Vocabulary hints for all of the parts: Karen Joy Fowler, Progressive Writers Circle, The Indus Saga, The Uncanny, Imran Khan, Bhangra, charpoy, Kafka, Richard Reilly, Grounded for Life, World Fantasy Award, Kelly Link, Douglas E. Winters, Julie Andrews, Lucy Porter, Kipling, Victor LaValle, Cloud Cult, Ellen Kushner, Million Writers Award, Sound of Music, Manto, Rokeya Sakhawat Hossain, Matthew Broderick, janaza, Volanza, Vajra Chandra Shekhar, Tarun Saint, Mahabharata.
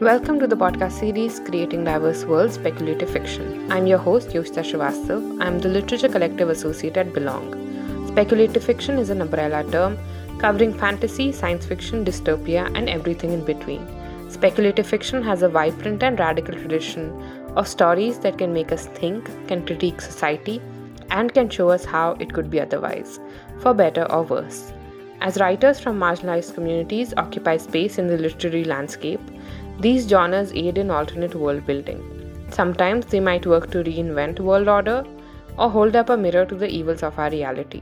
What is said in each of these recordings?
Welcome to the podcast series Creating Diverse Worlds, Speculative Fiction. I'm your host, Yoshita Srivastava. I'm the Literature Collective Associate at Belong. Speculative fiction is an umbrella term covering fantasy, science fiction, dystopia, and everything in between. Speculative fiction has a vibrant and radical tradition of stories that can make us think, can critique society, and can show us how it could be otherwise, for better or worse. As writers from marginalized communities occupy space in the literary landscape, these genres aid in alternate world building. Sometimes they might work to reinvent world order or hold up a mirror to the evils of our reality.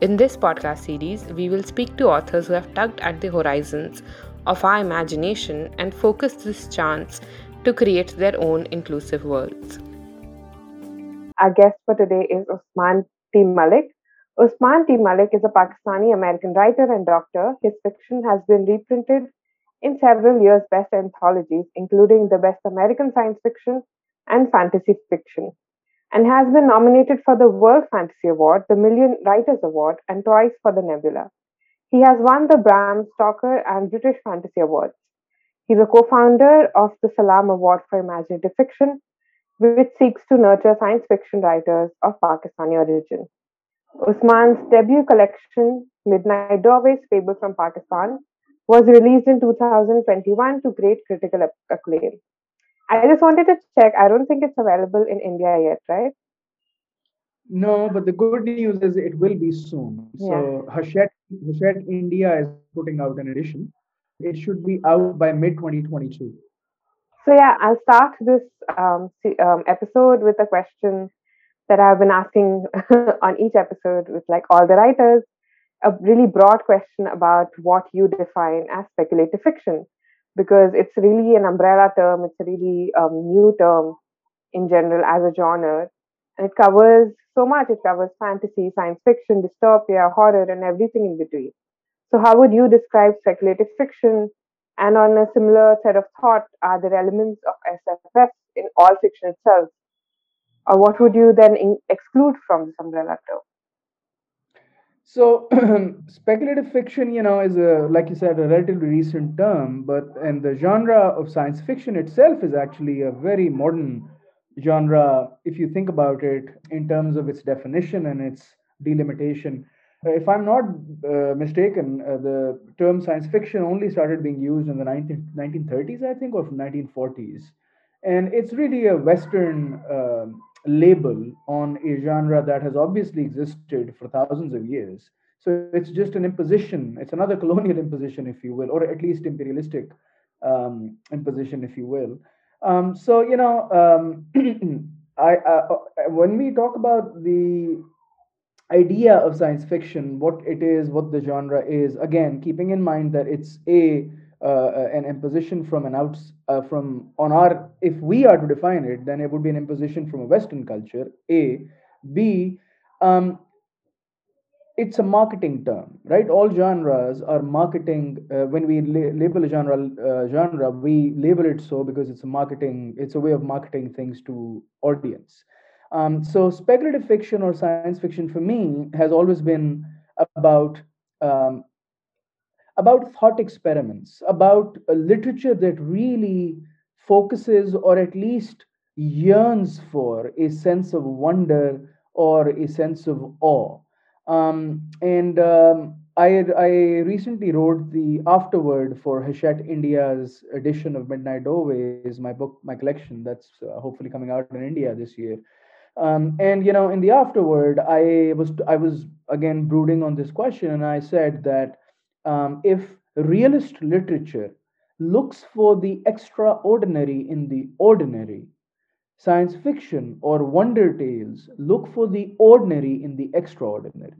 In this podcast series, we will speak to authors who have tugged at the horizons of our imagination and focus this chance to create their own inclusive worlds. Our guest for today is Usman T. Malik. Usman T. Malik is a Pakistani-American writer and doctor. His fiction has been reprinted in several years' best anthologies, including the Best American Science Fiction and Fantasy Fiction, and has been nominated for the World Fantasy Award, the Million Writers Award, and twice for the Nebula. He has won the Bram Stoker and British Fantasy Awards. He's a co-founder of the Salam Award for Imaginative Fiction, which seeks to nurture science fiction writers of Pakistani origin. Usman's debut collection, Midnight Doorways: Fables from Pakistan, was released in 2021 to great critical acclaim. I just wanted to check, I don't think it's available in India yet, right? No, but the good news is it will be soon. Yeah. So Hachette India is putting out an edition. It should be out by mid-2022. So yeah, I'll start this episode with a question that I've been asking on each episode with like all the writers. A really broad question about what you define as speculative fiction, because it's really an umbrella term. It's a really new term in general as a genre, and it covers so much. It covers fantasy, science fiction, dystopia, horror, and everything in between. So how would you describe speculative fiction? And on a similar thread of thought, are there elements of SFF in all fiction itself? Or what would you then exclude from this umbrella term? So speculative fiction, is like you said, a relatively recent term, and the genre of science fiction itself is actually a very modern genre, if you think about it, in terms of its definition and its delimitation. If I'm not mistaken, the term science fiction only started being used in the 1930s, I think, or 1940s. And it's really a Western label on a genre that has obviously existed for thousands of years. So it's just an imposition. It's another colonial imposition, if you will, or at least imperialistic imposition, if you will. When we talk about the idea of science fiction, what it is, what the genre is, again, keeping in mind that it's an imposition from if we are to define it, then it would be an imposition from a Western culture. It's a marketing term, right? All genres are marketing. When we label a genre, we label it so because it's a way of marketing things to audience. So speculative fiction or science fiction for me has always been about thought experiments, about a literature that really focuses or at least yearns for a sense of wonder or a sense of awe. I recently wrote the afterword for Hachette India's edition of Midnight Doorways, my book, my collection, that's hopefully coming out in India this year. In the afterword, I was again brooding on this question, and I said that if realist literature looks for the extraordinary in the ordinary, science fiction or wonder tales look for the ordinary in the extraordinary.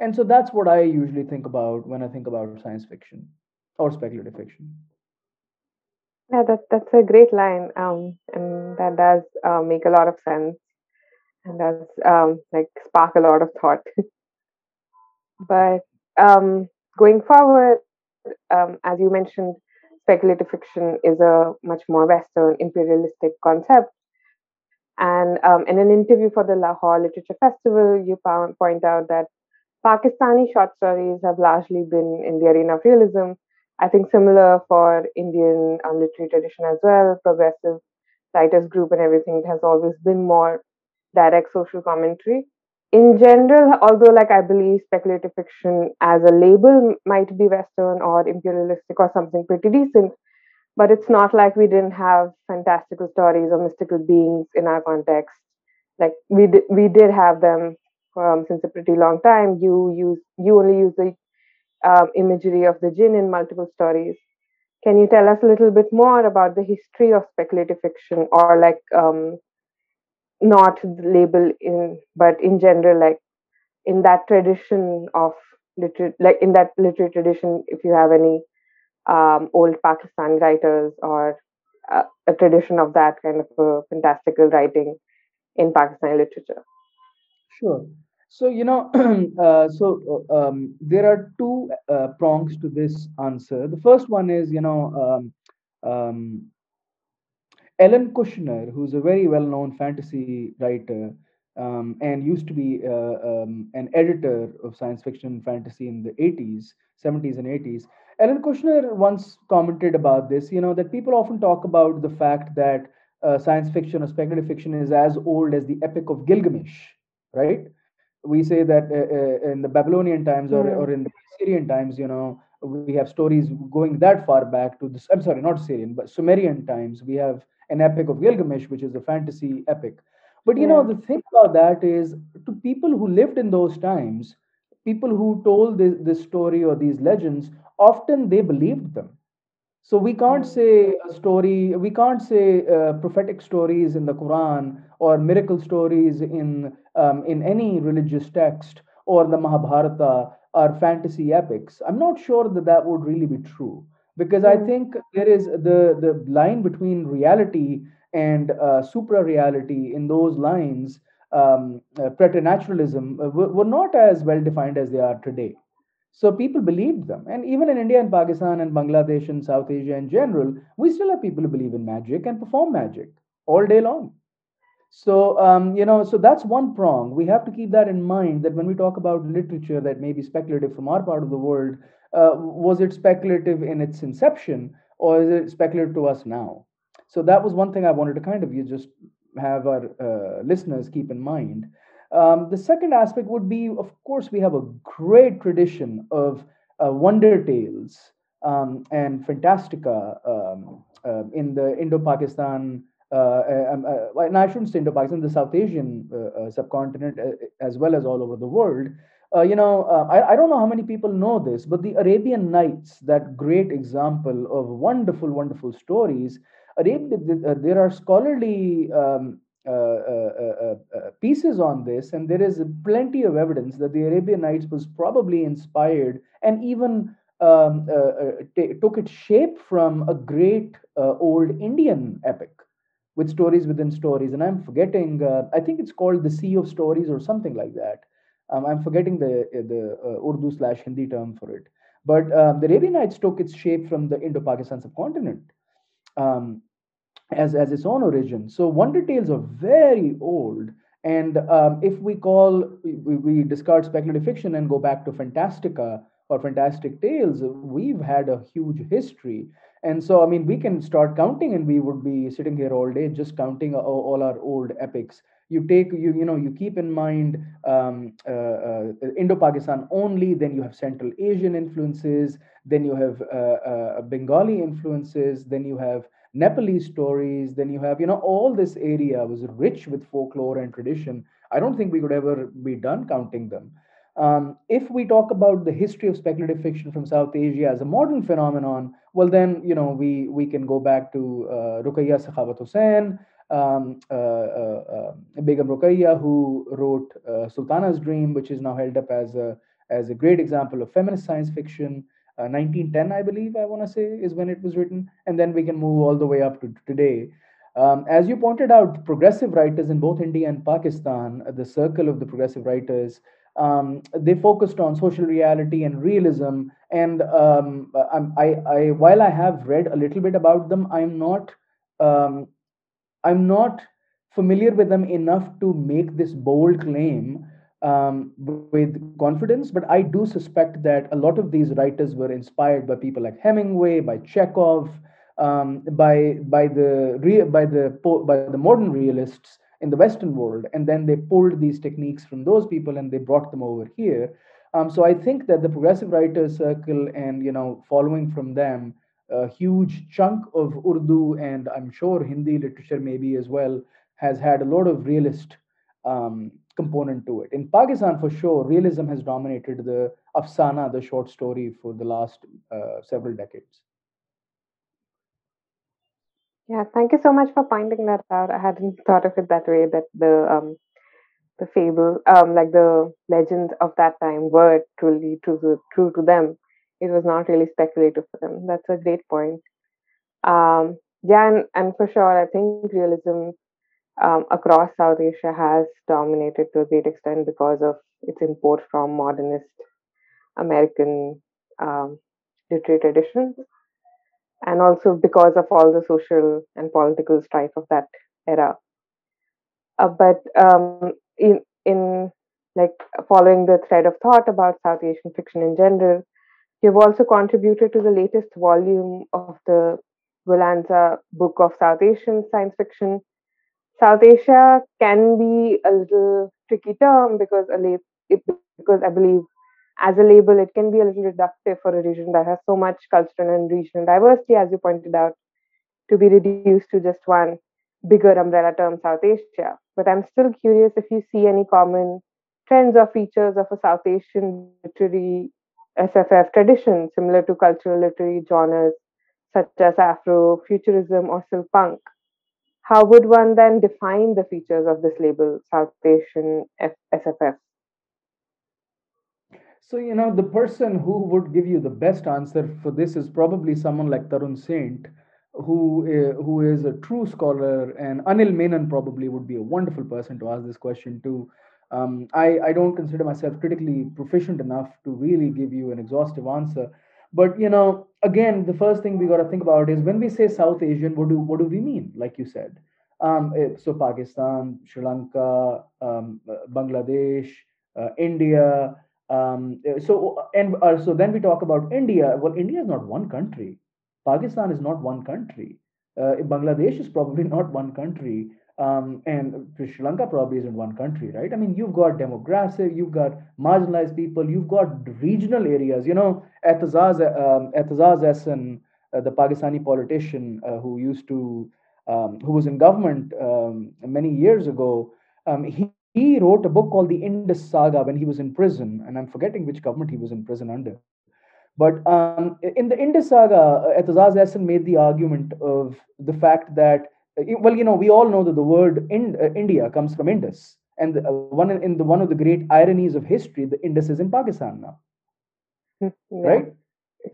And so that's what I usually think about when I think about science fiction or speculative fiction. Yeah, that's a great line, and that does make a lot of sense, and does spark a lot of thought. But going forward, as you mentioned, speculative fiction is a much more Western imperialistic concept. And in an interview for the Lahore Literature Festival, you point out that Pakistani short stories have largely been in the arena of realism, I think similar for Indian literary tradition as well. Progressive Writers group and everything has always been more direct social commentary. In general, although I believe speculative fiction as a label might be Western or imperialistic or something pretty decent, but it's not like we didn't have fantastical stories or mystical beings in our context. We did have them since a pretty long time. You only use the imagery of the jinn in multiple stories. Can you tell us a little bit more about the history of speculative fiction, or not label in, but in general, in that tradition of literary, in that literary tradition, if you have any old Pakistani writers or a tradition of that kind of fantastical writing in Pakistani literature? Sure. So, there are two prongs to this answer. The first one is, Ellen Kushner, who's a very well-known fantasy writer and used to be an editor of science fiction and fantasy in the 70s and 80s. Ellen Kushner once commented about this, that people often talk about the fact that science fiction or speculative fiction is as old as the Epic of Gilgamesh, right? We say that in the Babylonian times or in the Assyrian times, we have stories going that far back to this. I'm sorry, not Assyrian, but Sumerian times. We have an Epic of Gilgamesh, which is a fantasy epic. But, the thing about that is, to people who lived in those times, people who told this story or these legends, often they believed them. So we can't say prophetic stories in the Quran or miracle stories in any religious text or the Mahabharata are fantasy epics. I'm not sure that would really be true, because I think there is the line between reality and supra-reality. In those lines, preternaturalism were not as well defined as they are today. So people believed them. And even in India and Pakistan and Bangladesh and South Asia in general, we still have people who believe in magic and perform magic all day long. So, so that's one prong. We have to keep that in mind, that when we talk about literature that may be speculative from our part of the world, was it speculative in its inception, or is it speculative to us now? So that was one thing I wanted to just have our listeners keep in mind. The second aspect would be, of course, we have a great tradition of wonder tales and fantastica in the Indo-Pakistan, and I shouldn't say Indo-Pakistan, the South Asian subcontinent, as well as all over the world. I don't know how many people know this, but the Arabian Nights, that great example of wonderful, wonderful stories, there are scholarly pieces on this, and there is plenty of evidence that the Arabian Nights was probably inspired and even took its shape from a great old Indian epic with stories within stories. And I'm forgetting, I think it's called The Sea of Stories or something like that. I'm forgetting the Urdu/Hindi term for it. But the Arabian Nights took its shape from the Indo-Pakistan subcontinent. As its own origin. So wonder tales are very old, and if we discard speculative fiction and go back to fantastica or fantastic tales, we've had a huge history. And so, we can start counting, and we would be sitting here all day just counting all our old epics. You keep in mind Indo-Pakistan only, then you have Central Asian influences, then you have Bengali influences, then you have Nepalese stories, then you have, all this area was rich with folklore and tradition. I don't think we could ever be done counting them. If we talk about the history of speculative fiction from South Asia as a modern phenomenon, well then, we can go back to Rokeya Sakhawat Hossain, Begum Rokeya, who wrote Sultana's Dream, which is now held up as a great example of feminist science fiction. 1910, I believe, I want to say, is when it was written. And then we can move all the way up to today. As you pointed out, progressive writers in both India and Pakistan, the circle of the progressive writers, they focused on social reality and realism. And while I have read a little bit about them, I'm not familiar with them enough to make this bold claim with confidence, but I do suspect that a lot of these writers were inspired by people like Hemingway, by Chekhov, by the modern realists in the Western world, and then they pulled these techniques from those people and they brought them over here. So I think that the Progressive Writers Circle and following from them, a huge chunk of Urdu and I'm sure Hindi literature maybe as well has had a lot of realist component to it. In Pakistan, for sure, realism has dominated the afsana, the short story, for the last several decades. Yeah, thank you so much for pointing that out. I hadn't thought of it that way, that the fable, like the legends of that time were truly true to them. It was not really speculative for them. That's a great point. Yeah, and for sure, I think realism across South Asia has dominated to a great extent because of its import from modernist American literary traditions, and also because of all the social and political strife of that era. But in like following the thread of thought about South Asian fiction in general, you've also contributed to the latest volume of the Volanza Book of South Asian Science Fiction. South Asia can be a little tricky term because I believe as a label it can be a little reductive for a region that has so much cultural and regional diversity, as you pointed out, to be reduced to just one bigger umbrella term, South Asia. But I'm still curious if you see any common trends or features of a South Asian literary SFF tradition similar to cultural literary genres such as Afrofuturism or Silk-Punk. How would one then define the features of this label, South Asian SFF? So, the person who would give you the best answer for this is probably someone like Tarun Saint, who is a true scholar, and Anil Menon probably would be a wonderful person to ask this question to. I don't consider myself critically proficient enough to really give you an exhaustive answer. But, again, the first thing we got to think about is when we say South Asian, what do we mean? Like you said, so Pakistan, Sri Lanka, Bangladesh, India. So then we talk about India. Well, India is not one country. Pakistan is not one country. Bangladesh is probably not one country. And Sri Lanka probably isn't one country, right? I mean, you've got demographic, you've got marginalized people, you've got regional areas. Aitzaz Ahsan, the Pakistani politician who was in government many years ago, he wrote a book called The Indus Saga when he was in prison, and I'm forgetting which government he was in prison under. But in the Indus Saga, Aitzaz Ahsan made the argument of the fact that, well, we all know that the word India comes from Indus, and one of the great ironies of history, the Indus is in Pakistan now, right?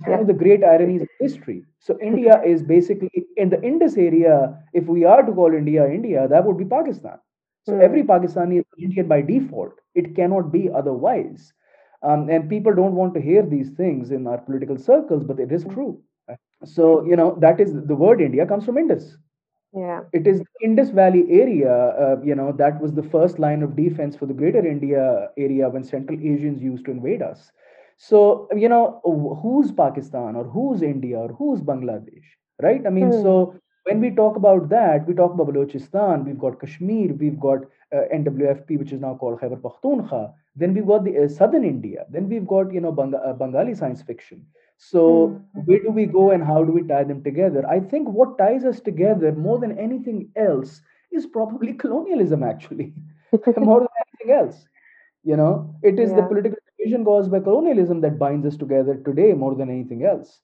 Yeah. One of the great ironies of history. So India is basically in the Indus area. If we are to call India, that would be Pakistan. So every Pakistani is Indian by default. It cannot be otherwise. And people don't want to hear these things in our political circles, but it is true. So that is the word India comes from Indus. Yeah, it is the Indus Valley area, that was the first line of defense for the greater India area when Central Asians used to invade us. So, who's Pakistan or who's India or who's Bangladesh, right? I mean, so when we talk about that, we talk about Balochistan, we've got Kashmir, we've got NWFP, which is now called Khyber Pakhtunkhwa. Then we've got the southern India. Then we've got, Bengali science fiction. So where do we go and how do we tie them together? I think what ties us together more than anything else is probably colonialism, actually, more than anything else. It is the political division caused by colonialism that binds us together today more than anything else.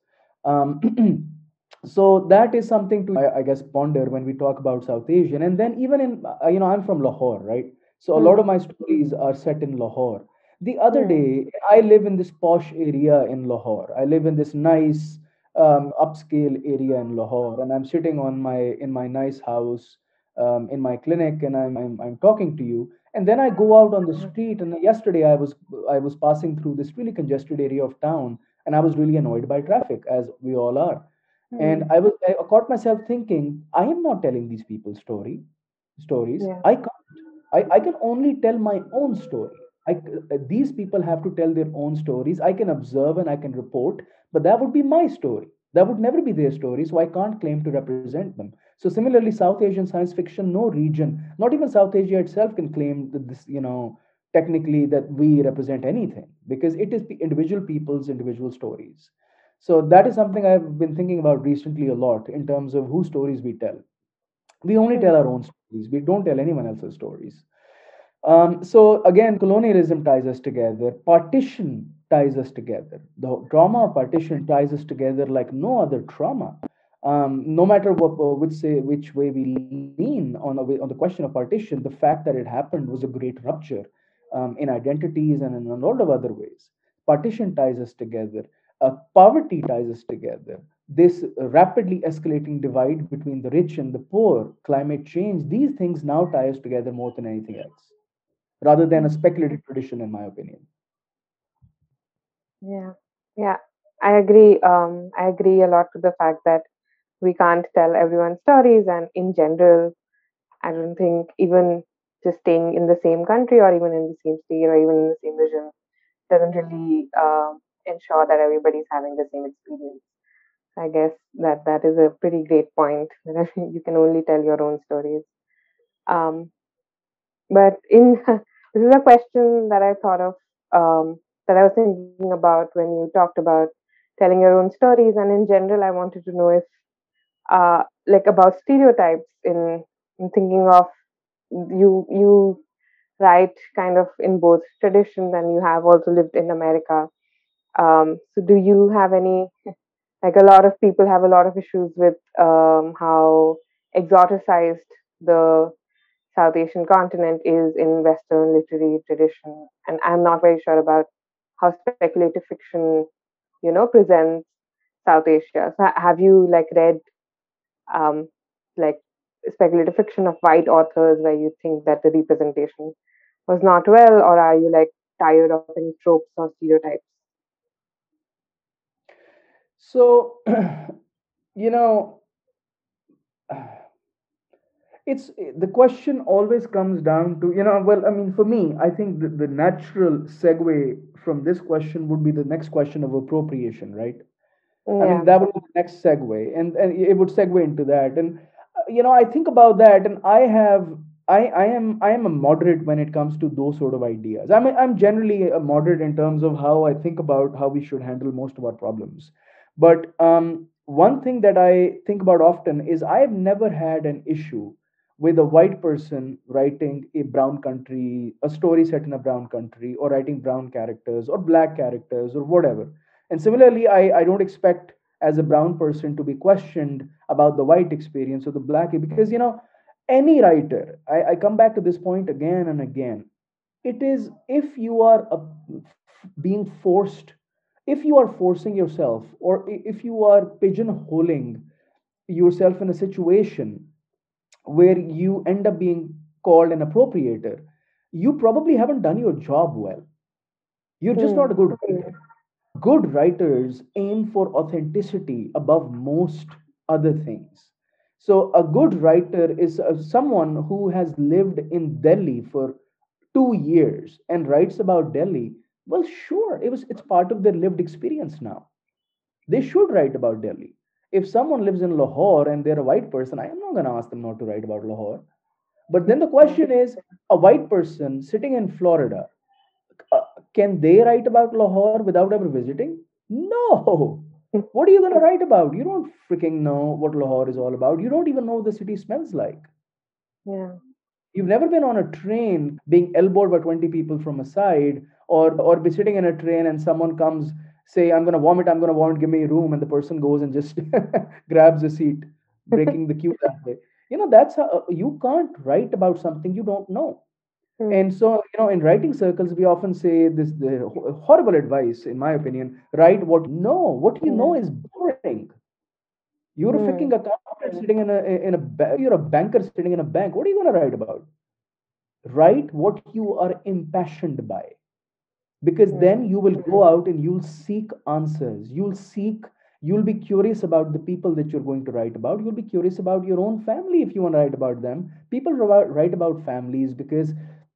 So that is something to, I guess, ponder when we talk about South Asian. And then even in, I'm from Lahore, right? So a lot of my stories are set in Lahore. The other day, I live in this posh area in Lahore. I live in this nice upscale area in Lahore, and I'm sitting in my nice house in my clinic, and I'm talking to you. And then I go out on the street. And yesterday, I was passing through this really congested area of town, and I was really annoyed by traffic, as we all are. And I caught myself thinking, I am not telling these people stories. Yeah. I can't. I can only tell my own story. These people have to tell their own stories. I can observe and I can report, but that would be my story. That would never be their story, so I can't claim to represent them. So similarly, South Asian science fiction, no region, not even South Asia itself can claim that this, technically that we represent anything, because it is the individual people's individual stories. So that is something I've been thinking about recently a lot in terms of whose stories we tell. We only tell our own stories. We don't tell anyone else's stories. So again, colonialism ties us together. Partition ties us together. The trauma of partition ties us together like no other trauma. No matter which way we lean on the question of partition, the fact that it happened was a great rupture in identities and in a lot of other ways. Partition ties us together. Poverty ties us together. This rapidly escalating divide between the rich and the poor, climate change, these things now tie us together more than anything else, rather than a speculative tradition, in my opinion. Yeah, I agree. I agree a lot with the fact that we can't tell everyone's stories, and in general, I don't think even just staying in the same country or even in the same state or even in the same region doesn't really ensure that everybody's having the same experience. I guess that is a pretty great point. You can only tell your own stories. But this is a question that I thought of, that I was thinking about when you talked about telling your own stories. And in general, I wanted to know if, about stereotypes in thinking of you write kind of in both traditions, and you have also lived in America. So do you have any, a lot of people have a lot of issues with how exoticized the South Asian continent is in Western literary tradition. And I'm not very sure about how speculative fiction, presents South Asia. So have you read speculative fiction of white authors where you think that the representation was not well, or are you tired of any tropes or stereotypes? So, it's the question always comes down to, for me, I think the natural segue from this question would be the next question of appropriation, right? Yeah. That would be the next segue, and it would segue into that. And, I think about that, and I am a moderate when it comes to those sort of ideas. I'm generally a moderate in terms of how I think about how we should handle most of our problems. But one thing that I think about often is I've never had an issue with a white person writing a story set in a brown country, or writing brown characters or black characters or whatever. And similarly, I don't expect as a brown person to be questioned about the white experience or the black, because, any writer, I come back to this point again and again. It is if you are if you are forcing yourself, or if you are pigeonholing yourself in a situation where you end up being called an appropriator, you probably haven't done your job well. You're just not a good writer. Good writers aim for authenticity above most other things. So a good writer is someone who has lived in Delhi for 2 years and writes about Delhi. Well, sure, it's part of their lived experience now. They should write about Delhi. If someone lives in Lahore and they're a white person, I am not going to ask them not to write about Lahore. But then the question is, a white person sitting in Florida, can they write about Lahore without ever visiting? No. What are you going to write about? You don't freaking know what Lahore is all about. You don't even know what the city smells like. Yeah. You've never been on a train being elbowed by 20 people from a side, or be sitting in a train and someone comes, say, I'm going to vomit, give me a room. And the person goes and just grabs a seat, breaking the queue that way. That's how you can't write about something you don't know. Mm. And so, in writing circles, we often say this the horrible advice, in my opinion, write what you know is boring. You're a freaking accountant sitting you're a banker sitting in a bank. What are you going to write about? Write what you are impassioned by, because then you will go out and you'll seek answers. You'll be curious about the people that you're going to write about. You'll be curious about your own family if you want to write about them. People write about families because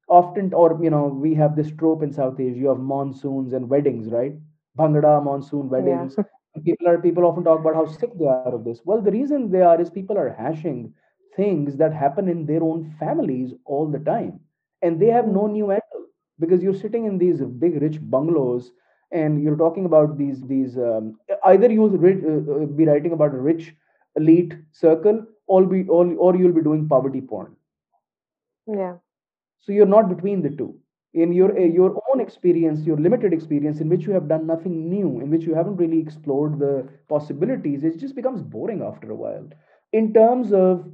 often, or, you know, we have this trope in South Asia of monsoons and weddings, right? Bhangra, monsoon, weddings. Yeah. People often talk about how sick they are of this. Well, the reason they are is people are hashing things that happen in their own families all the time. And they have no new angle, because you're sitting in these big, rich bungalows and you're talking about these either you'll be writing about a rich elite circle or you'll be doing poverty porn. Yeah. So you're not between the two. In your own experience, your limited experience, in which you have done nothing new, in which you haven't really explored the possibilities, it just becomes boring after a while. In terms of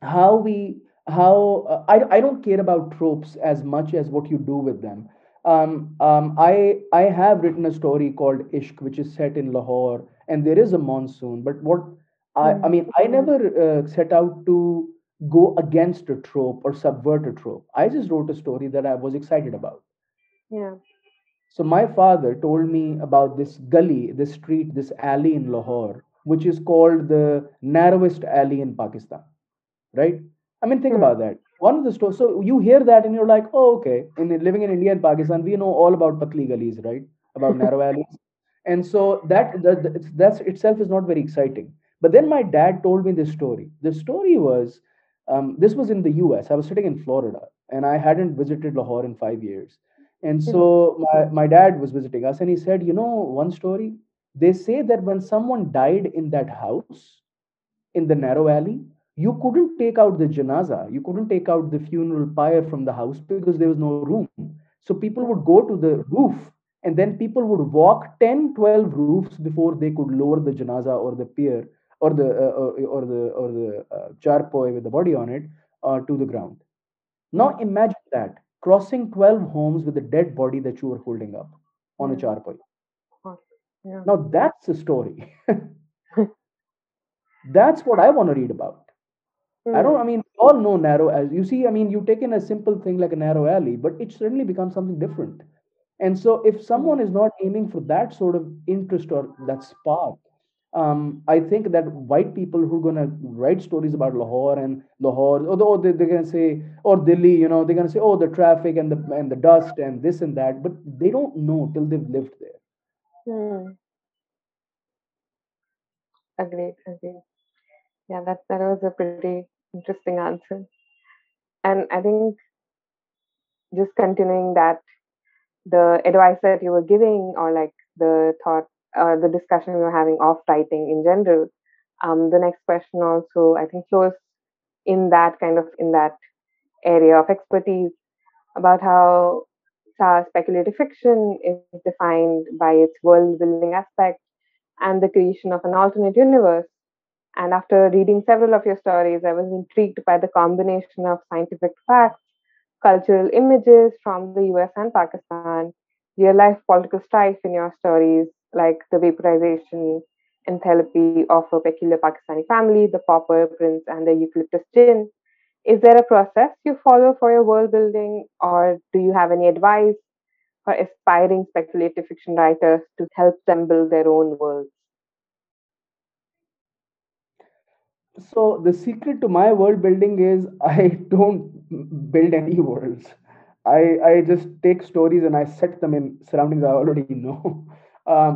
I don't care about tropes as much as what you do with them. I have written a story called Ishq, which is set in Lahore, and there is a monsoon. But what I never set out to go against a trope or subvert a trope. I just wrote a story that I was excited about. Yeah. So my father told me about this gully, this street, this alley in Lahore, which is called the narrowest alley in Pakistan, right? I mean, think about that. One of the stories, so you hear that and you're like, oh, okay. And living in India and Pakistan, we know all about patli gullies, right? About narrow alleys. And so that itself is not very exciting. But then my dad told me this story. The story was, this was in the US. I was sitting in Florida and I hadn't visited Lahore in 5 years. And so my dad was visiting us and he said, you know, one story, they say that when someone died in that house, in the narrow alley, you couldn't take out the janaza. You couldn't take out the funeral pyre from the house because there was no room. So people would go to the roof and then people would walk 10, 12 roofs before they could lower the janaza or the pyre or the charpoy with the body on it to the ground. Now imagine that, crossing 12 homes with a dead body that you were holding up on a charpoy. Yeah. Now that's a story. That's what I want to read about. Mm. All know narrow as you see, you've taken a simple thing like a narrow alley, but it suddenly becomes something different. And so if someone is not aiming for that sort of interest or that spark, I think that white people who are going to write stories about Lahore, although they're going to say, or Delhi, you know, they're going to say, oh, the traffic and the dust and this and that, but they don't know till they've lived there. Hmm. Agreed. Yeah, that was a pretty interesting answer. And I think just continuing that, the advice that you were giving, or like the thought, or the discussion we were having of writing in general, the next question also I think flows in that area of expertise about how speculative fiction is defined by its world-building aspect and the creation of an alternate universe. And after reading several of your stories, I was intrigued by the combination of scientific facts, cultural images from the US and Pakistan, real-life political strife in your stories, like the vaporization enthalpy of a peculiar Pakistani family, the pauper prince, and the eucalyptus gin. Is there a process you follow for your world building, or do you have any advice for aspiring speculative fiction writers to help them build their own worlds? So the secret to my world building is I don't build any worlds. I just take stories and I set them in surroundings I already know. I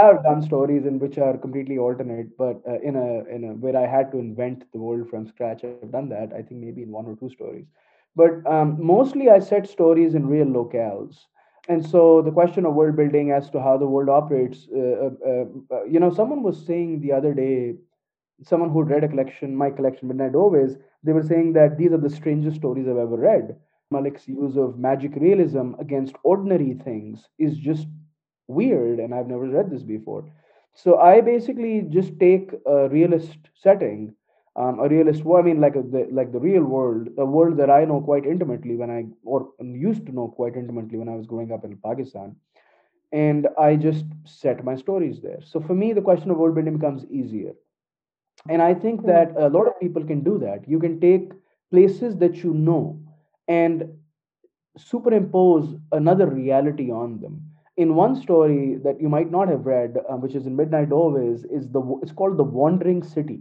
have done stories in which are completely alternate, but in a where I had to invent the world from scratch, I've done that. I think maybe in one or two stories, but mostly I set stories in real locales. And so the question of world building as to how the world operates, someone was saying the other day, someone who read my collection, Midnight Doorways, they were saying that these are the strangest stories I've ever read. Malik's use of magic realism against ordinary things is just weird, and I've never read this before. So I basically just take a realist setting, a realist world, like the real world, a world that I know quite intimately used to know quite intimately when I was growing up in Pakistan, and I just set my stories there. So for me, the question of world building becomes easier, and I think that a lot of people can do that. You can take places that you know and superimpose another reality on them. In one story that you might not have read, which is in Midnight Doorways, it's called The Wandering City.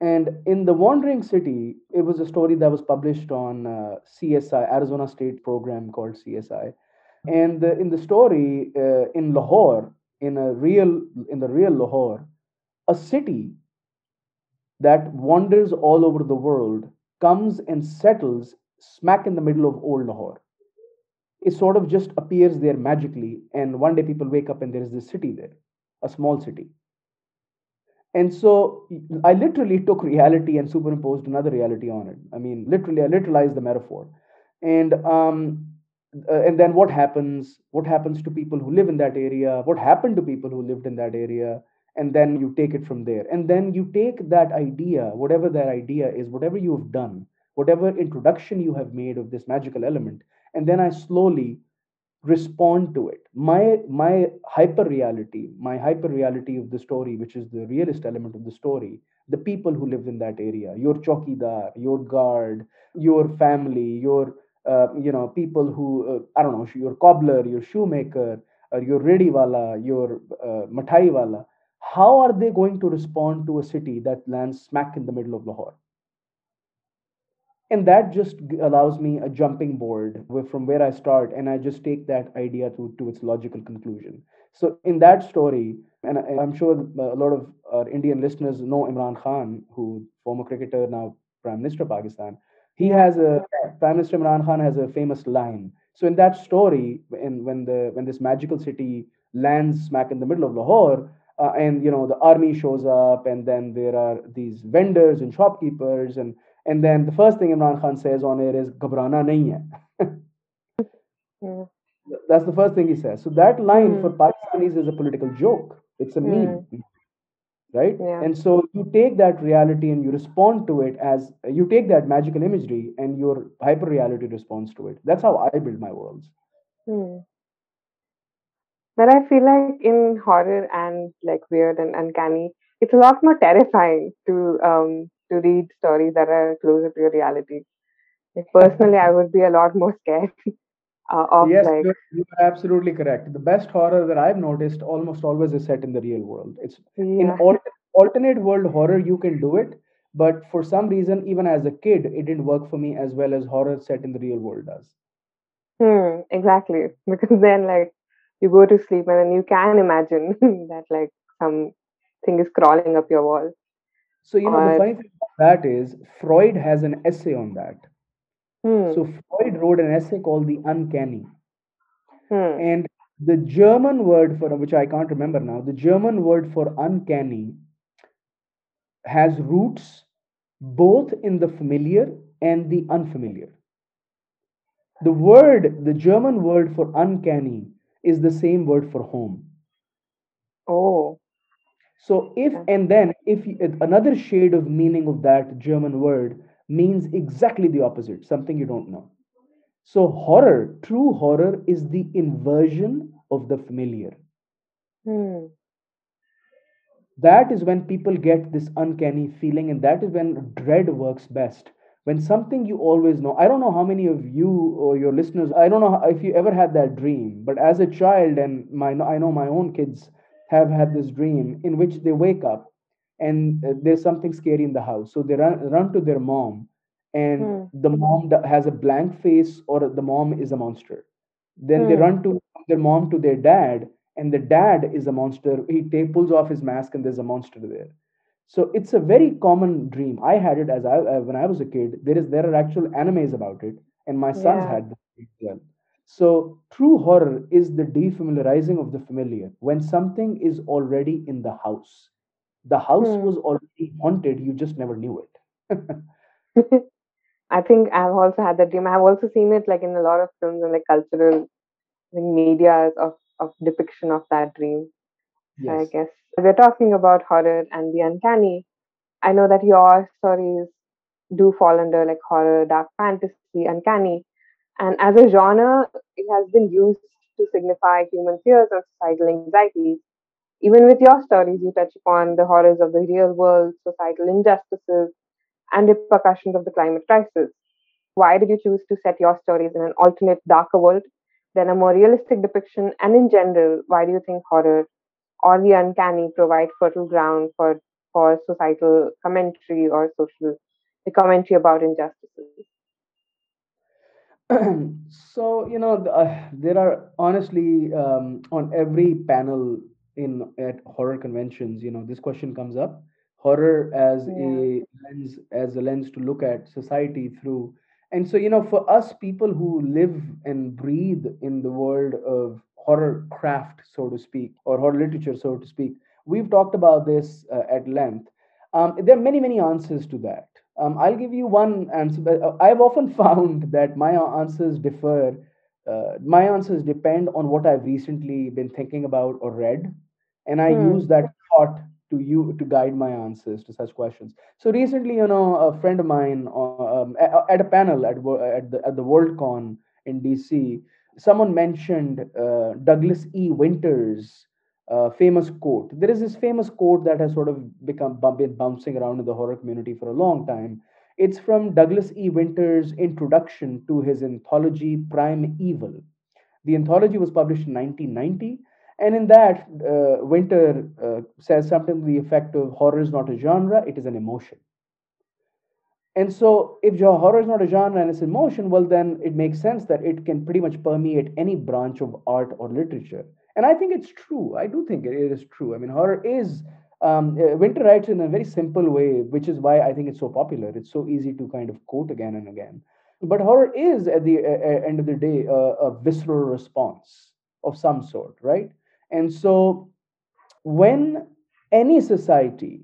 And in The Wandering City, it was a story that was published on CSI, Arizona State program called CSI. And in the story, in Lahore, in the real Lahore, a city that wanders all over the world comes and settles smack in the middle of old Lahore. It sort of just appears there magically, and one day people wake up and there is this city there, a small city. And so I literally took reality and superimposed another reality on it. I mean, literally, I literalized the metaphor. And then what happens? What happens to people who live in that area? What happened to people who lived in that area? And then you take it from there. And then you take that idea, whatever that idea is, whatever you've done, whatever introduction you have made of this magical element, and then I slowly respond to it. My hyper-reality, of the story, which is the realist element of the story, the people who lived in that area, your chowkidar, your guard, your family, your people who, your cobbler, your shoemaker, your rediwala, your mataiwala, how are they going to respond to a city that lands smack in the middle of Lahore? And that just allows me a jumping board from where I start, and I just take that idea to its logical conclusion. So in that story, and I'm sure a lot of our Indian listeners know Imran Khan, who former cricketer, now Prime Minister of Pakistan. Prime Minister Imran Khan has a famous line. So in that story, when this magical city lands smack in the middle of Lahore, the army shows up, and then there are these vendors and shopkeepers, and then the first thing Imran Khan says on air is, "Ghabrana nahi hai." Yeah. That's the first thing he says. So that line for Pakistanis is a political joke. It's a meme, right? Yeah. And so you take that reality and you respond to it as, you take that magical imagery and your hyper-reality responds to it. That's how I build my worlds. Mm. But I feel like in horror and like weird and uncanny, it's a lot more terrifying to read stories that are closer to your reality. Personally, I would be a lot more scared of yes, like... Yes, you're absolutely correct. The best horror that I've noticed almost always is set in the real world. It's in alternate world horror, you can do it. But for some reason, even as a kid, it didn't work for me as well as horror set in the real world does. Exactly. Because then like you go to sleep and then you can imagine that like something is crawling up your wall. So, the funny thing about that is Freud has an essay on that. So Freud wrote an essay called The Uncanny. And the German word for, which I can't remember now, the German word for uncanny has roots both in the familiar and the unfamiliar. The German word for uncanny is the same word for home. Oh. So if another shade of meaning of that German word means exactly the opposite, something you don't know. So horror, true horror, is the inversion of the familiar. That is when people get this uncanny feeling, and that is when dread works best. When something you always know, I don't know how many of you or your listeners, I don't know if you ever had that dream, but as a child, and I know my own kids have had this dream in which they wake up and there's something scary in the house. So they run to their mom, and the mom has a blank face, or the mom is a monster. Then they run to their mom, to their dad, and the dad is a monster. He pulls off his mask and there's a monster there. So it's a very common dream. I had it when I was a kid. There are actual animes about it, and my sons had them as well. So true horror is the defamiliarizing of the familiar. When something is already in the house. The house was already haunted, you just never knew it. I think I've also had that dream. I've also seen it like in a lot of films and like cultural media of depiction of that dream. Yes. I guess we're talking about horror and the uncanny. I know that your stories do fall under like horror, dark fantasy, uncanny. And as a genre, it has been used to signify human fears or societal anxieties. Even with your stories, you touch upon the horrors of the real world, societal injustices, and repercussions of the climate crisis. Why did you choose to set your stories in an alternate, darker world than a more realistic depiction? And in general, why do you think horror or the uncanny provide fertile ground for or societal commentary or social commentary about injustices? So, you know, there are honestly on every panel at horror conventions, you know, this question comes up. Horror as a lens to look at society through. And so, you know, for us people who live and breathe in the world of horror craft, so to speak, or horror literature, so to speak, we've talked about this at length. There are many, many answers to that. I'll give you one answer. I've often found that my answers differ. My answers depend on what I've recently been thinking about or read. And I use that thought to guide my answers to such questions. So recently, you know, a friend of mine at a panel at the Worldcon in DC, someone mentioned Douglas E. Winters' famous quote. There is this famous quote that has sort of been bouncing around in the horror community for a long time. It's from Douglas E. Winters' introduction to his anthology Prime Evil. The anthology was published in 1990. And in that, Winter says something to the effect of, horror is not a genre, it is an emotion. And so if your horror is not a genre and it's an emotion, well, then it makes sense that it can pretty much permeate any branch of art or literature. And I think it's true. I do think it is true. I mean, horror is, Winter writes in a very simple way, which is why I think it's so popular. It's so easy to kind of quote again and again. But horror is, at the end of the day, a visceral response of some sort, right? And so when any society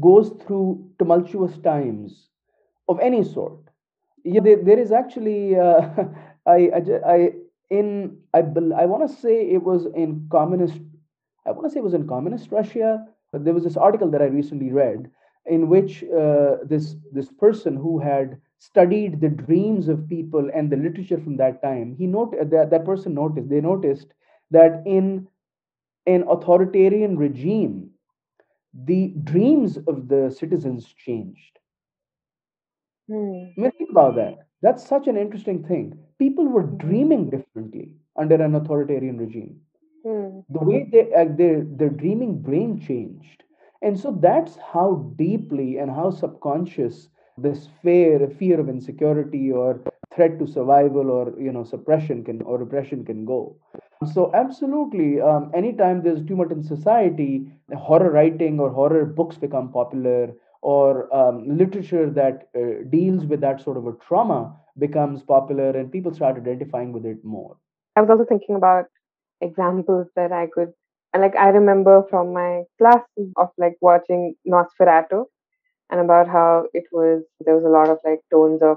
goes through tumultuous times of any sort, there is actually, I want to say it was in communist Russia, but there was this article that I recently read in which this person who had studied the dreams of people and the literature from that time, they noticed that in an authoritarian regime, the dreams of the citizens changed. I mean, think about that. That's such an interesting thing. People were dreaming differently under an authoritarian regime. The way their dreaming brain changed. And so that's how deeply and how subconscious this fear of insecurity or threat to survival or, you know, repression can go. So absolutely, anytime there's tumult in society, horror writing or horror books become popular, or literature that deals with that sort of a trauma becomes popular, and people start identifying with it more. I was also thinking about examples that I could, and like I remember from my classes of like watching Nosferatu, and about how there was a lot of like tones of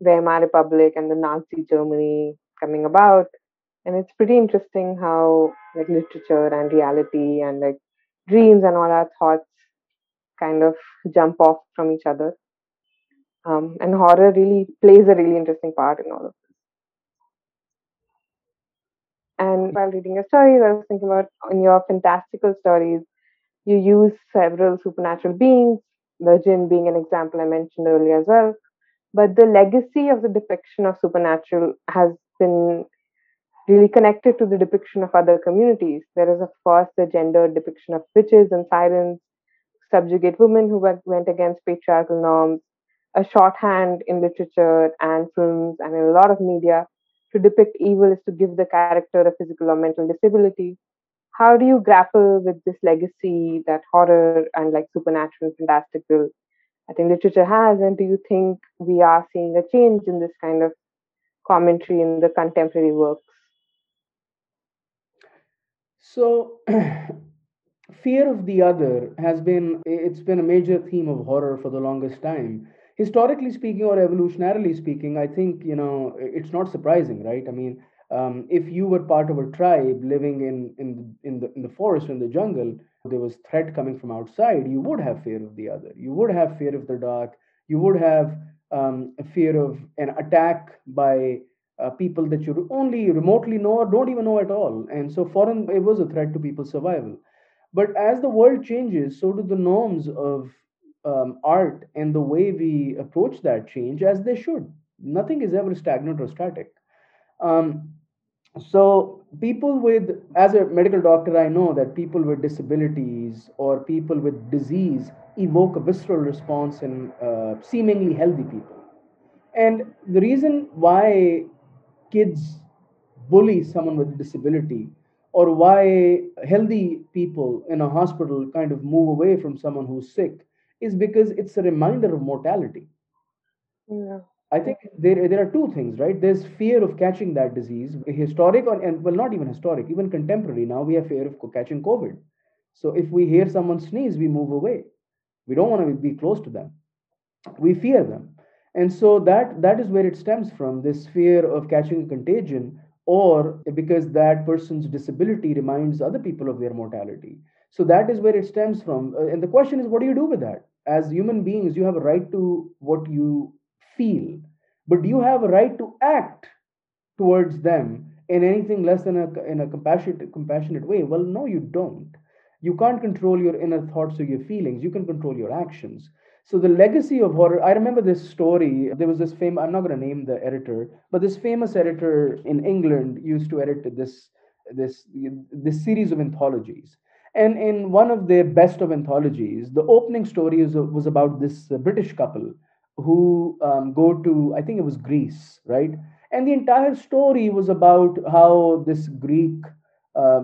Weimar Republic and the Nazi Germany coming about. And it's pretty interesting how like literature and reality and like dreams and all our thoughts kind of jump off from each other. And horror really plays a really interesting part in all of this. And while reading your stories, I was thinking about in your fantastical stories, you use several supernatural beings, the jinn being an example I mentioned earlier as well. But the legacy of the depiction of supernatural has been really connected to the depiction of other communities. There is, of course, the gendered depiction of witches and sirens, subjugate women who went against patriarchal norms, a shorthand in literature and films and in a lot of media to depict evil is to give the character a physical or mental disability. How do you grapple with this legacy that horror and like supernatural, fantastical, I think literature has, and do you think we are seeing a change in this kind of commentary in the contemporary works? So, fear of the other it's been a major theme of horror for the longest time. Historically speaking or evolutionarily speaking, I think, you know, it's not surprising, right? I mean, if you were part of a tribe living in the forest, in the jungle, there was threat coming from outside, you would have fear of the other. You would have fear of the dark. You would have a fear of an attack by people that you only remotely know or don't even know at all. And so it was a threat to people's survival. But as the world changes, so do the norms of art and the way we approach that change, as they should. Nothing is ever stagnant or static. So people with, as a medical doctor, I know that people with disabilities or people with disease evoke a visceral response in seemingly healthy people. And the reason why kids bully someone with a disability, or why healthy people in a hospital kind of move away from someone who's sick, is because it's a reminder of mortality. Yeah. I think there are two things, right? There's fear of catching that disease, historic, and well, not even historic, even contemporary. Now we have fear of catching COVID. So if we hear someone sneeze, we move away. We don't want to be close to them. We fear them. And so that is where it stems from, this fear of catching a contagion, or because that person's disability reminds other people of their mortality. So that is where it stems from. And the question is, what do you do with that? As human beings, you have a right to what you feel, but do you have a right to act towards them in anything less than in a compassionate way? Well, no, you don't. You can't control your inner thoughts or your feelings. You can control your actions. So the legacy of horror, I remember this story. There was this famous, I'm not going to name the editor, but this famous editor in England used to edit this series of anthologies. And in one of their best of anthologies, the opening story was about this British couple who go to, I think it was Greece, right? And the entire story was about how this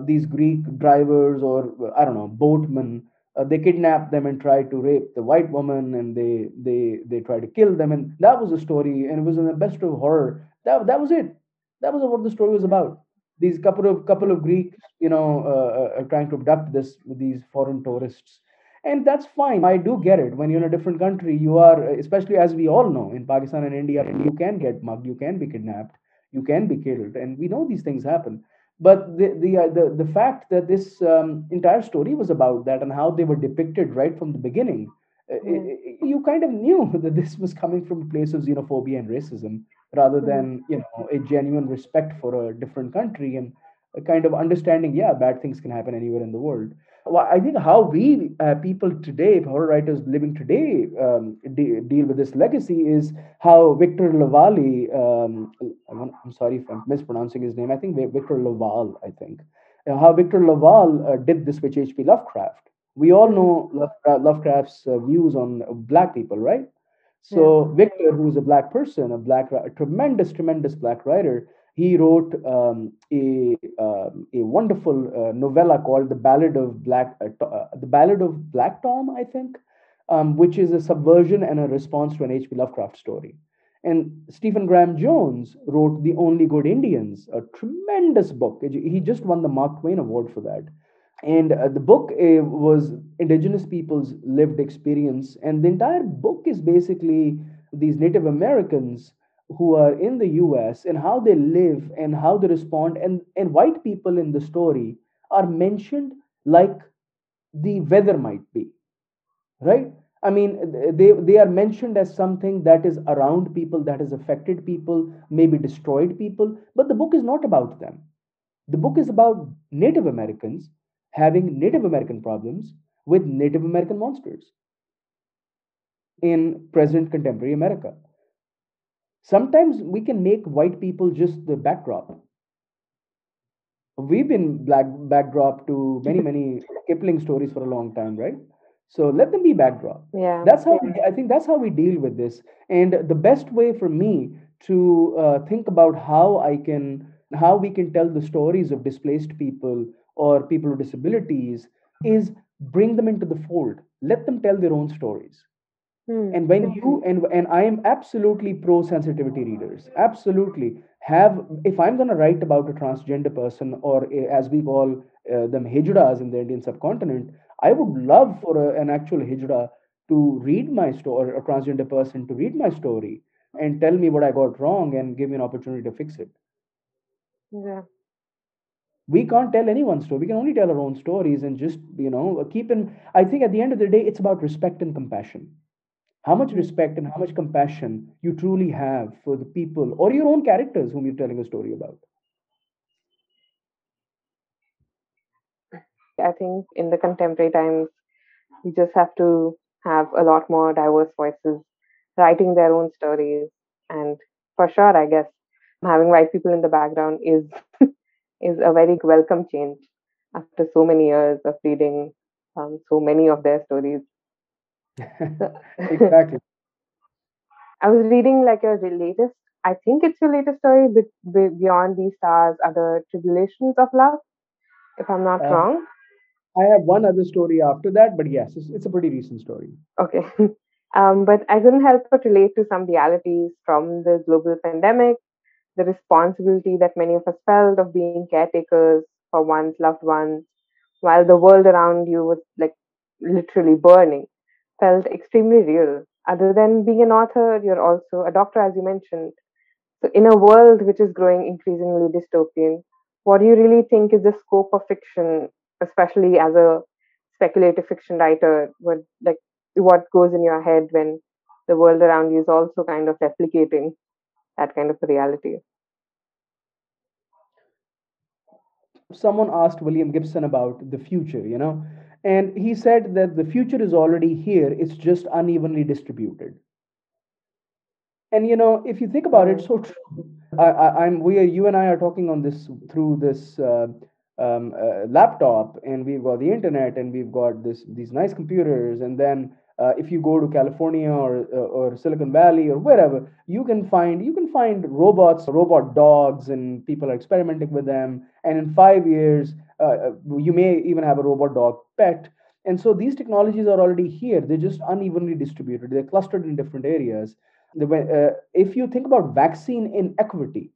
these Greek drivers, or I don't know, boatmen, they kidnapped them and tried to rape the white woman, and they tried to kill them. And that was the story, and it was in the best of horror. That was it. That was what the story was about. These couple of Greeks, are trying to abduct these foreign tourists. And that's fine. I do get it. When you're in a different country, you are, especially as we all know, in Pakistan and India, you can get mugged, you can be kidnapped, you can be killed. And we know these things happen. But the fact that this entire story was about that, and how they were depicted right from the beginning, you kind of knew that this was coming from a place of xenophobia and racism, rather than a genuine respect for a different country and a kind of understanding, bad things can happen anywhere in the world. Well, I think how we people today, horror writers living today, deal with this legacy is how Victor LaValle, I'm sorry if I'm mispronouncing his name, I think Victor LaValle, how Victor LaValle did this with H.P. Lovecraft. We all know Lovecraft's views on Black people, right? So yeah. Victor, who is a Black person, a tremendous Black writer, he wrote a wonderful novella called The Ballad of Black Tom, I think, which is a subversion and a response to an H.P. Lovecraft story. And Stephen Graham Jones wrote The Only Good Indians, a tremendous book. He just won the Mark Twain Award for that. And the book was Indigenous people's lived experience. And the entire book is basically these Native Americans who are in the US and how they live and how they respond. And white people in the story are mentioned like the weather might be, right? I mean, they are mentioned as something that is around people, that has affected people, maybe destroyed people. But the book is not about them. The book is about Native Americans having Native American problems with Native American monsters in present contemporary America. Sometimes we can make white people just the backdrop. We've been backdrop to many Kipling stories for a long time, right? So let them be backdrop. Yeah, that's how I think that's how we deal with this. And the best way for me to think about how we can tell the stories of displaced people or people with disabilities is bring them into the fold. Let them tell their own stories. And when you and I am absolutely pro sensitivity readers, absolutely if I'm going to write about a transgender person, or as we call them, hijuras in the Indian subcontinent, I would love for an actual hijra to read my story, or a transgender person to read my story and tell me what I got wrong and give me an opportunity to fix it. Yeah. We can't tell anyone's story. We can only tell our own stories and just, I think at the end of the day, it's about respect and compassion. How much respect and how much compassion you truly have for the people or your own characters whom you're telling a story about. I think in the contemporary times, we just have to have a lot more diverse voices writing their own stories. And for sure, I guess having white people in the background is is a very welcome change after so many years of reading so many of their stories. Exactly. I was reading like your latest, I think it's your latest story, Beyond These Stars, Other Tribulations of Love, if I'm not wrong. I have one other story after that, but yes, it's a pretty recent story. Okay. But I couldn't help but relate to some realities from the global pandemic, the responsibility that many of us felt of being caretakers for one's loved ones, while the world around you was like literally burning, felt extremely real. Other than being an author, you're also a doctor, as you mentioned. So in a world which is growing increasingly dystopian, what do you really think is the scope of fiction, especially as a speculative fiction writer? What goes in your head when the world around you is also kind of replicating that kind of a reality? Someone asked William Gibson about the future, and he said that the future is already here. It's just unevenly distributed. And, if you think about it, so true. You and I are talking on this through this laptop, and we've got the internet, and we've got these nice computers, and then if you go to California or Silicon Valley or wherever, you can find robot dogs, and people are experimenting with them. And in 5 years, you may even have a robot dog pet. And so these technologies are already here. They're just unevenly distributed. They're clustered in different areas. If you think about vaccine inequity,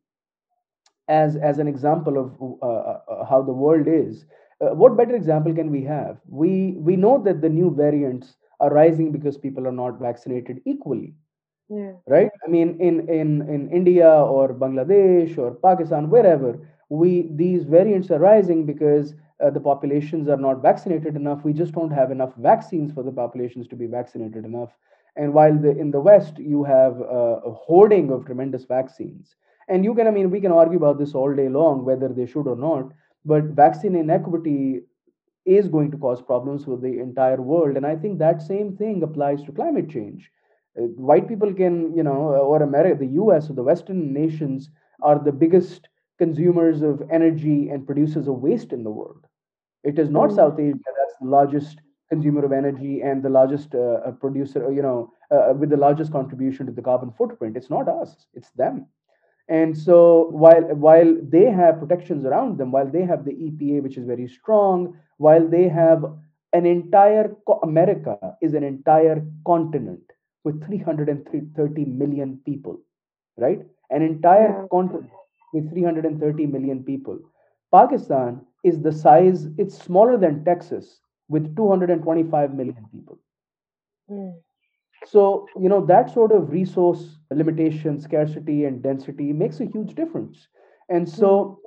as an example of how the world is, what better example can we have? We know that the new variants are rising because people are not vaccinated equally, right? I mean, in India or Bangladesh or Pakistan, wherever, these variants are rising because the populations are not vaccinated enough. We just don't have enough vaccines for the populations to be vaccinated enough. And while in the West, you have a hoarding of tremendous vaccines. And we can argue about this all day long, whether they should or not, but vaccine inequity is going to cause problems with the entire world. And I think that same thing applies to climate change. White people can, or America, the US or the Western nations are the biggest consumers of energy and producers of waste in the world. It is not South Asia that's the largest consumer of energy and the largest producer, with the largest contribution to the carbon footprint. It's not us, it's them. And so while they have protections around them, while they have the EPA, which is very strong, while they have America is an entire continent with 330 million people, right? An entire continent with 330 million people. Pakistan is the size, it's smaller than Texas with 225 million people. Yeah. So, that sort of resource limitation, scarcity and density makes a huge difference. And so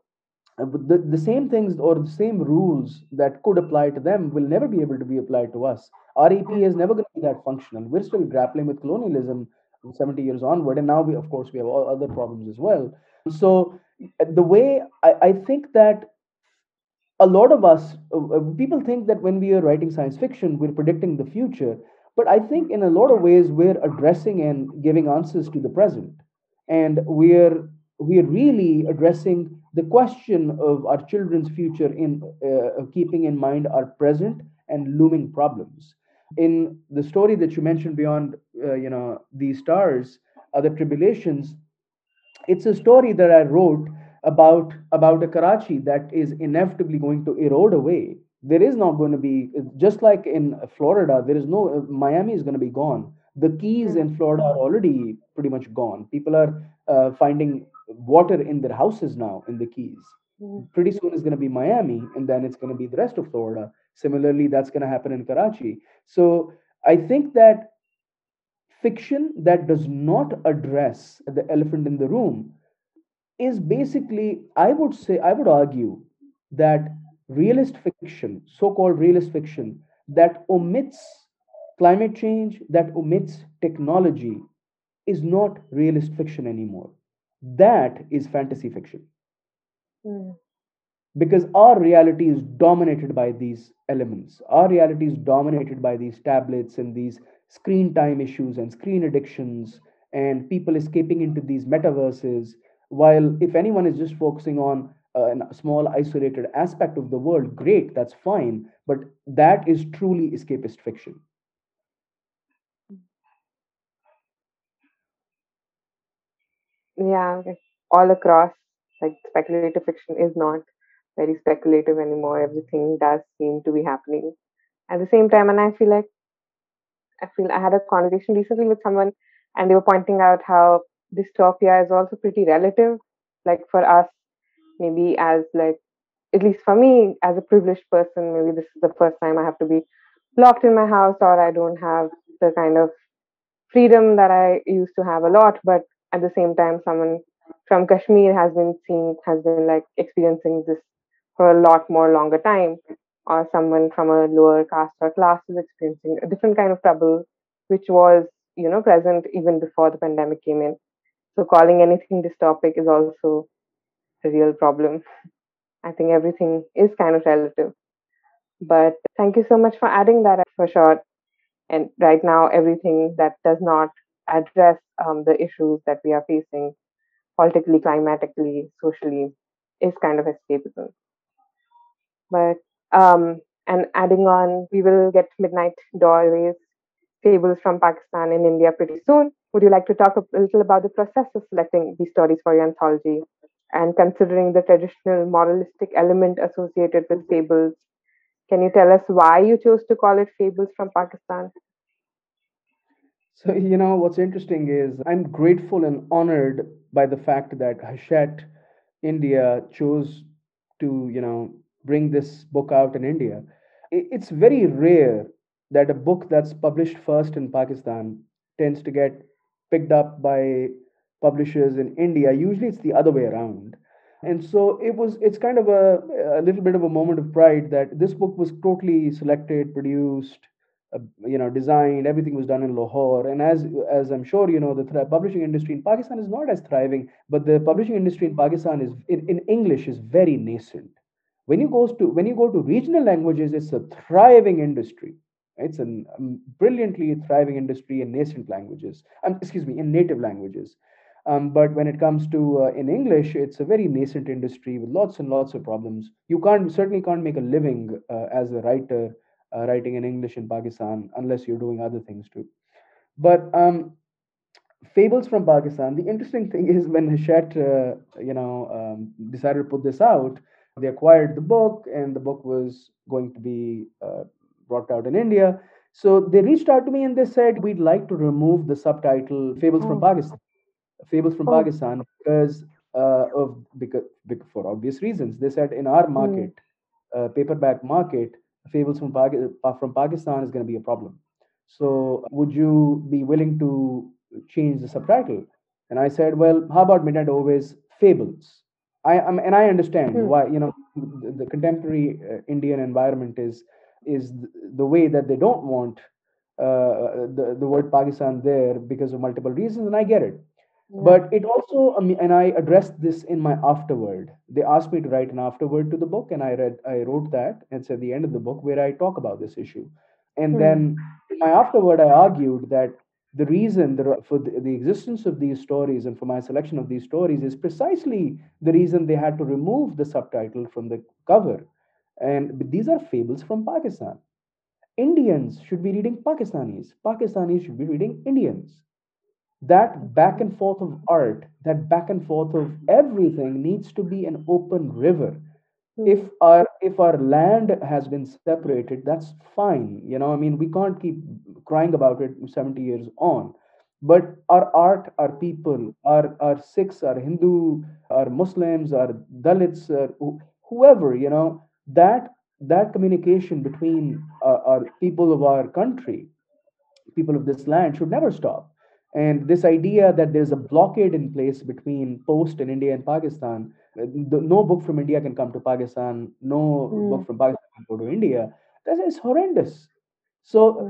the same things or the same rules that could apply to them will never be able to be applied to us. Our EPA is never going to be that functional. We're still grappling with colonialism 70 years onward. And now, we have all other problems as well. So the way I think that a lot of us, people think that when we are writing science fiction, we're predicting the future. But I think in a lot of ways, we're addressing and giving answers to the present. And we're really addressing the question of our children's future in keeping in mind our present and looming problems. In the story that you mentioned, Beyond These Stars, Other Tribulations, it's a story that I wrote about a Karachi that is inevitably going to erode away. There is not going to be, just like in Florida, Miami is going to be gone. The Keys in Florida are already pretty much gone. People are finding water in their houses now in the Keys. Pretty soon it's going to be Miami, and then it's going to be the rest of Florida. Similarly, that's going to happen in Karachi. So I think that fiction that does not address the elephant in the room is basically, I would argue that realist fiction, so-called realist fiction, that omits climate change, that omits technology, is not realist fiction anymore. That is fantasy fiction. Because our reality is dominated by these elements. Our reality is dominated by these tablets and these screen time issues and screen addictions and people escaping into these metaverses. While if anyone is just focusing on a small isolated aspect of the world, great, that's fine. But that is truly escapist fiction. Yeah, all across, like, speculative fiction is not very speculative anymore. Everything does seem to be happening at the same time. And I feel like, I had a conversation recently with someone and they were pointing out how dystopia is also pretty relative. Like for us, maybe as like, at least for me as a privileged person, maybe this is the first time I have to be locked in my house, or I don't have the kind of freedom that I used to have a lot. But at the same time, someone from Kashmir has been experiencing this for a lot more longer time, or someone from a lower caste or class is experiencing a different kind of trouble, which was, present even before the pandemic came in. So calling anything dystopic is also a real problem. I think everything is kind of relative. But thank you so much for adding that for sure. And right now, everything that does not address the issues that we are facing politically, climatically, socially is kind of escapism. But and adding on, we will get Midnight Doorways: Fables from Pakistan in India pretty soon. Would you like to talk a little about the process of selecting these stories for your anthology, and considering the traditional moralistic element associated with fables? Can you tell us why you chose to call it Fables from Pakistan? So, what's interesting is I'm grateful and honored by the fact that Hachette India chose to, bring this book out in India. It's very rare that a book that's published first in Pakistan tends to get picked up by publishers in India. Usually it's the other way around. And so it's kind of a little bit of a moment of pride that this book was totally selected, produced, designed, everything was done in Lahore. And as I'm sure you know, the publishing industry in Pakistan is not as thriving, but the publishing industry in Pakistan is in English is very nascent. When you go to regional languages, it's a thriving industry. It's a brilliantly thriving industry in nascent languages. In native languages. But when it comes to in English, it's a very nascent industry with lots and lots of problems. You certainly can't make a living as a writer. Writing in English in Pakistan, unless you're doing other things too. But Fables from Pakistan, the interesting thing is when Hachette, decided to put this out, they acquired the book, and the book was going to be brought out in India. So they reached out to me and they said, we'd like to remove the subtitle Fables from Pakistan, because for obvious reasons. They said in our market, paperback market, Fables from Pakistan is going to be a problem. So would you be willing to change the subtitle? And I said, well, how about Midnight Doorways: Fables? I understand why, the contemporary Indian environment is the way that they don't want the word Pakistan there because of multiple reasons, and I get it. Yeah. But it also, and I addressed this in my afterword. They asked me to write an afterword to the book, and I wrote that, and it's at the end of the book where I talk about this issue. And then in my afterword, I argued that the reason for the existence of these stories and for my selection of these stories is precisely the reason they had to remove the subtitle from the cover. And these are fables from Pakistan. Indians should be reading Pakistanis. Pakistanis should be reading Indians. That back and forth of art, that back and forth of everything needs to be an open river. If our land has been separated, that's fine. We can't keep crying about it 70 years on. But our art, our people, our Sikhs, our Hindu, our Muslims, our Dalits, whoever, that communication between our people of our country, people of this land should never stop. And this idea that there's a blockade in place between post in India and Pakistan, no book from India can come to Pakistan, no book from Pakistan can go to India, that is horrendous. So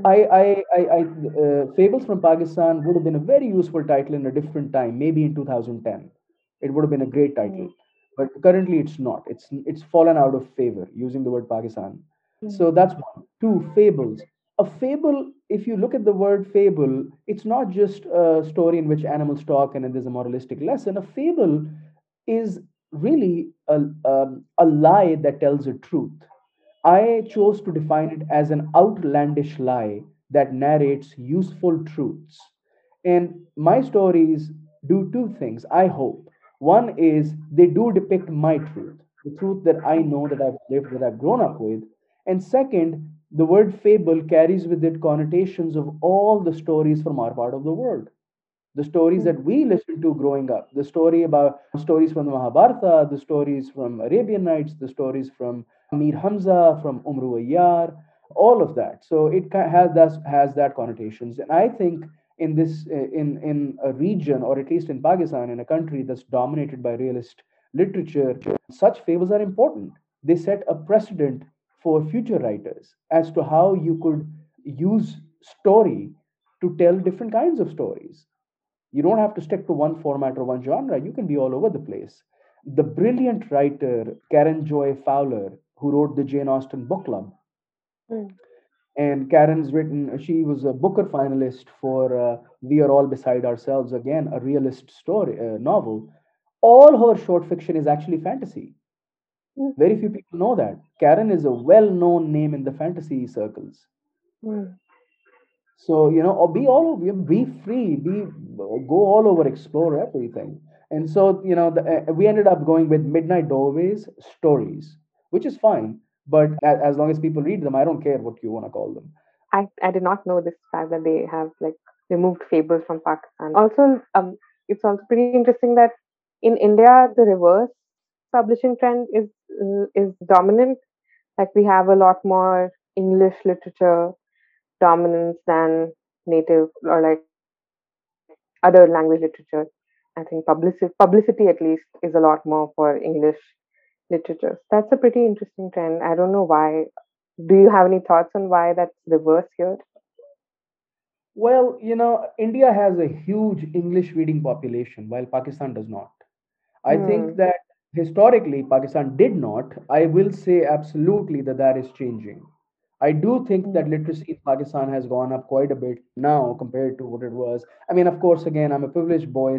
Fables from Pakistan would have been a very useful title in a different time, maybe in 2010. It would have been a great title, but currently it's not. It's fallen out of favor using the word Pakistan. So that's one. Two, fables. A fable, if you look at the word fable, it's not just a story in which animals talk and there's a moralistic lesson. A fable is really a lie that tells a truth. I chose to define it as an outlandish lie that narrates useful truths. And my stories do two things, I hope. One is they do depict my truth, the truth that I know, that I've lived, that I've grown up with. And second, the word fable carries with it connotations of all the stories from our part of the world. The stories that we listened to growing up, the stories from the Mahabharata, the stories from Arabian Nights, the stories from Amir Hamza, from Umru Ayyar, all of that. So it has that connotations. And I think in this, in a region, or at least in Pakistan, in a country that's dominated by realist literature, such fables are important. They set a precedent for future writers as to how you could use story to tell different kinds of stories. You don't have to stick to one format or one genre. You can be all over the place. The brilliant writer Karen Joy Fowler, who wrote the Jane Austen Book Club, and Karen's written, she was a Booker finalist for We Are All Beside Ourselves, again, a realist story novel. All her short fiction is actually fantasy. Very few people know that. Karen is a well-known name in the fantasy circles. So, you know, or be free, go all over, explore everything. And so, you know, we ended up going with Midnight Doorways stories, which is fine. But as long as people read them, I don't care what you want to call them. I did not know this fact that they have like removed fables from Pakistan. Also, it's also pretty interesting that in India, the reverse publishing trend is dominant. Like we have a lot more English literature dominance than native or like other language literature. I think publicity at least is a lot more for English literature. That's a pretty interesting trend. I don't know why. Do you have any thoughts on why that's reverse here? Well, you know, India has a huge English reading population while Pakistan does not. I think that historically, Pakistan did not. I will say absolutely that is changing. I do think that literacy in Pakistan has gone up quite a bit now compared to what it was. I mean, of course, again, I'm a privileged guy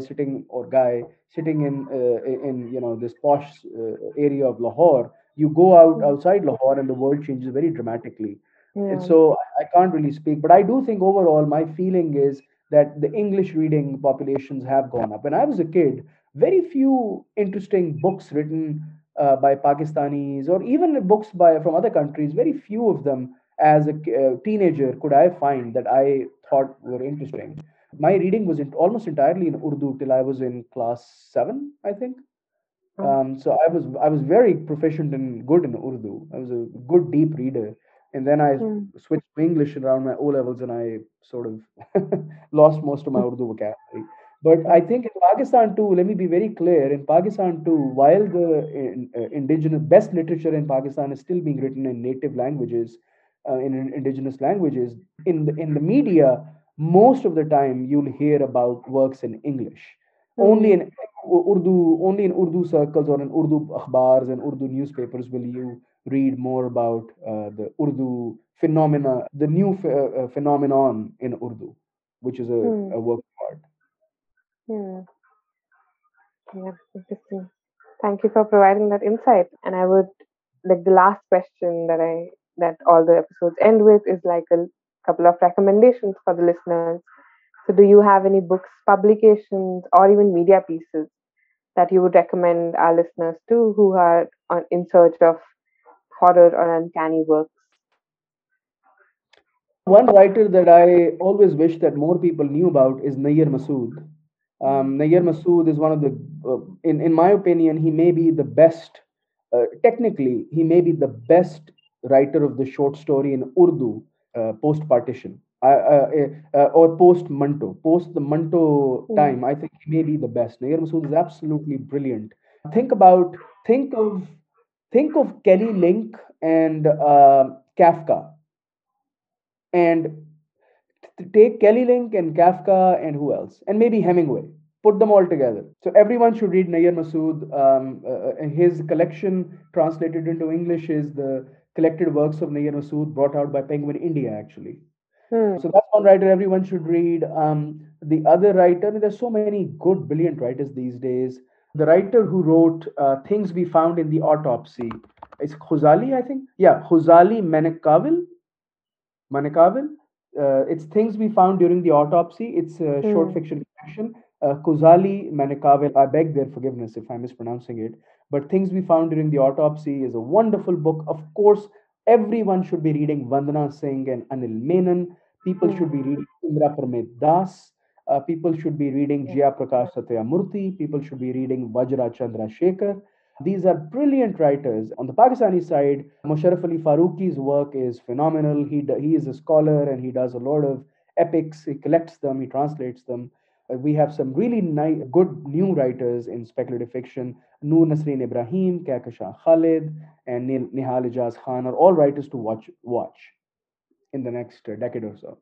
sitting in you know, this posh area of Lahore. You go outside Lahore and the world changes very dramatically. Yeah. And so I can't really speak. But I do think overall, my feeling is that the English reading populations have gone up. When I was a kid, very few interesting books written by Pakistanis, or even books from other countries, very few of them as a teenager could I find that I thought were interesting. My reading was almost entirely in Urdu till I was in class 7, I think. So I was very proficient and good in Urdu. I was a good deep reader. And then I switched to English around my O-levels and I sort of lost most of my Urdu vocabulary. But I think in Pakistan too, let me be very clear, in Pakistan too, while the indigenous best literature in Pakistan is still being written in native languages, in indigenous languages, in the media, most of the time you'll hear about works in English. Only in Urdu circles or in Urdu akhbars and Urdu newspapers will you read more about the Urdu phenomena, the new phenomenon in Urdu, which is a work of art. Yeah, interesting. Thank you for providing that insight. And I would like the last question that all the episodes end with is like a couple of recommendations for the listeners. So, do you have any books, publications, or even media pieces that you would recommend our listeners to who are in search of horror or uncanny works? One writer that I always wish that more people knew about is Naiyer Masud. Naiyer Masud is one of the, in my opinion, he may be the best, technically, he may be the best writer of the short story in Urdu post-partition or post-Manto. Post the Manto time, I think he may be the best. Naiyer Masud is absolutely brilliant. Think of Kelly Link and Kafka. And take Kelly Link and Kafka and who else? And maybe Hemingway. Put them all together. So everyone should read Naiyer Masud. His collection translated into English is the collected works of Naiyer Masud brought out by Penguin India, actually. So that's one writer everyone should read. The other writer, I mean, there's so many good, brilliant writers these days. The writer who wrote Things We Found in the Autopsy is Kuzhali, I think. Yeah, Kuzhali Manickavel. It's Things We Found During the Autopsy. It's a short fiction collection. Kuzhali Manickavel, I beg their forgiveness if I'm mispronouncing it, but Things We Found During the Autopsy is a wonderful book. Of course, everyone should be reading Vandana Singh and Anil Menon. People should be reading Indra Pramit Das. People should be reading Jaya Prakash Satyamurthy. People should be reading Vajra Chandra Shekhar. These are brilliant writers. On the Pakistani side, Musharraf Ali Faruqi's work is phenomenal. He is a scholar and he does a lot of epics. He collects them, he translates them. We have some really good new writers in speculative fiction. Noor Nasreen Ibrahim, Kakesh Khalid, and Nihal Ijaz Khan are all writers to watch in the next decade or so.